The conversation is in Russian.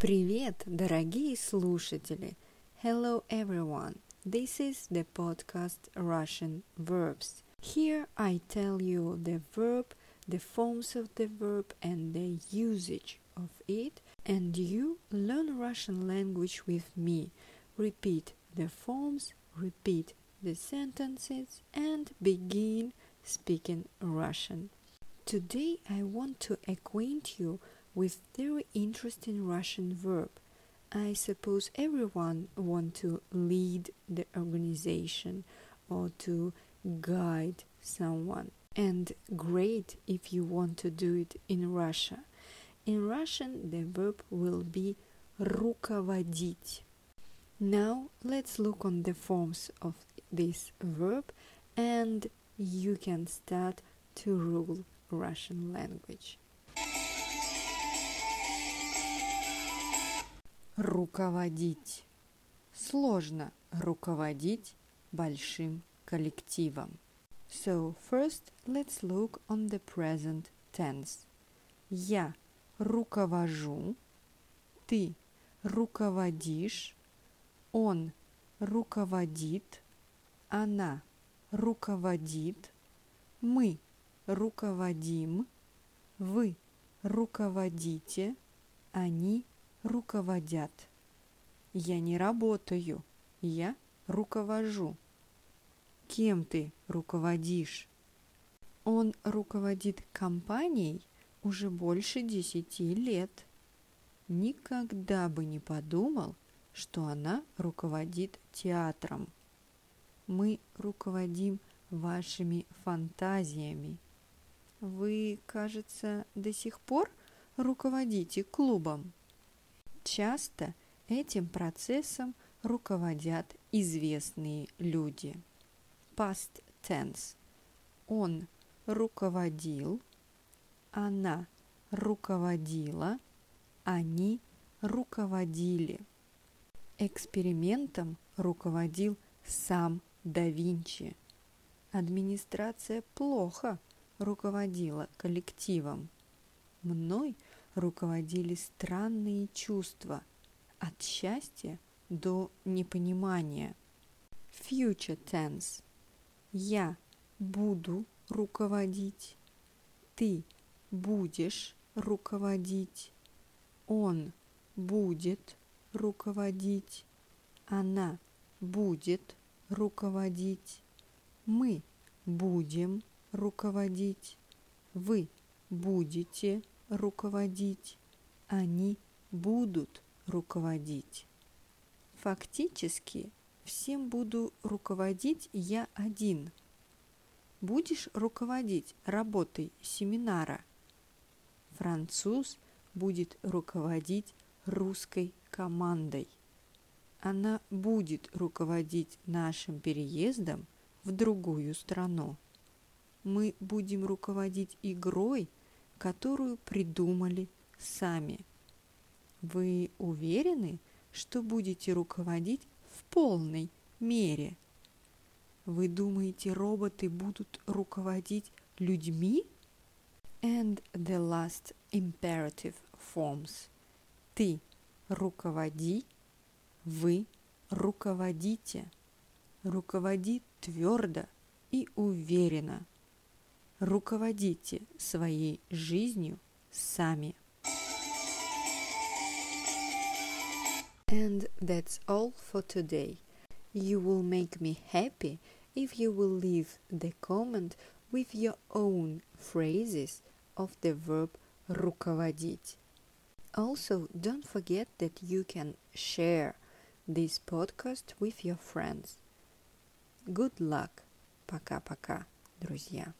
Привет, дорогие слушатели! Hello everyone! This is the podcast Russian Verbs. Here I tell you the verb, the forms of the verb and the usage of it, and you learn Russian language with me. Repeat the forms, repeat the sentences and begin speaking Russian. Today I want to acquaint you with very interesting Russian verb. I suppose everyone wants to lead the organization or to guide someone. And great if you want to do it in Russia. In Russian, the verb will be руководить. Now, let's look on the forms of this verb and you can start to rule Russian language. Руководить. Сложно руководить большим коллективом. So, first, let's look on the present tense. Я руковожу, ты руководишь, он руководит, она руководит, мы руководим, вы руководите, они руководят. Я не работаю, я руковожу. Кем ты руководишь? Он руководит компанией уже больше 10 лет. Никогда бы не подумал, что она руководит театром. Мы руководим вашими фантазиями. Вы, кажется, до сих пор руководите клубом. Часто этим процессом руководят известные люди. Past tense. Он руководил, она руководила, они руководили. Экспериментом руководил сам Да Винчи. Администрация плохо руководила коллективом. Мной руководили странные чувства, от счастья до непонимания. Future tense. Я буду руководить, ты будешь руководить, он будет руководить, она будет руководить, мы будем руководить, вы будете руководить. Руководить. Они будут руководить. Фактически всем буду руководить я один. Будешь руководить работой семинара. Француз будет руководить русской командой. Она будет руководить нашим переездом в другую страну. Мы будем руководить игрой, которую придумали сами. Вы уверены, что будете руководить в полной мере? Вы думаете, роботы будут руководить людьми? And the last imperative forms. Ты руководи, вы руководите. Руководи твердо и уверенно. Руководите своей жизнью сами. And that's all for today. You will make me happy if you will leave the comment with your own phrases of the verb руководить. Also, don't forget that you can share this podcast with your friends. Good luck. Пока-пока, друзья.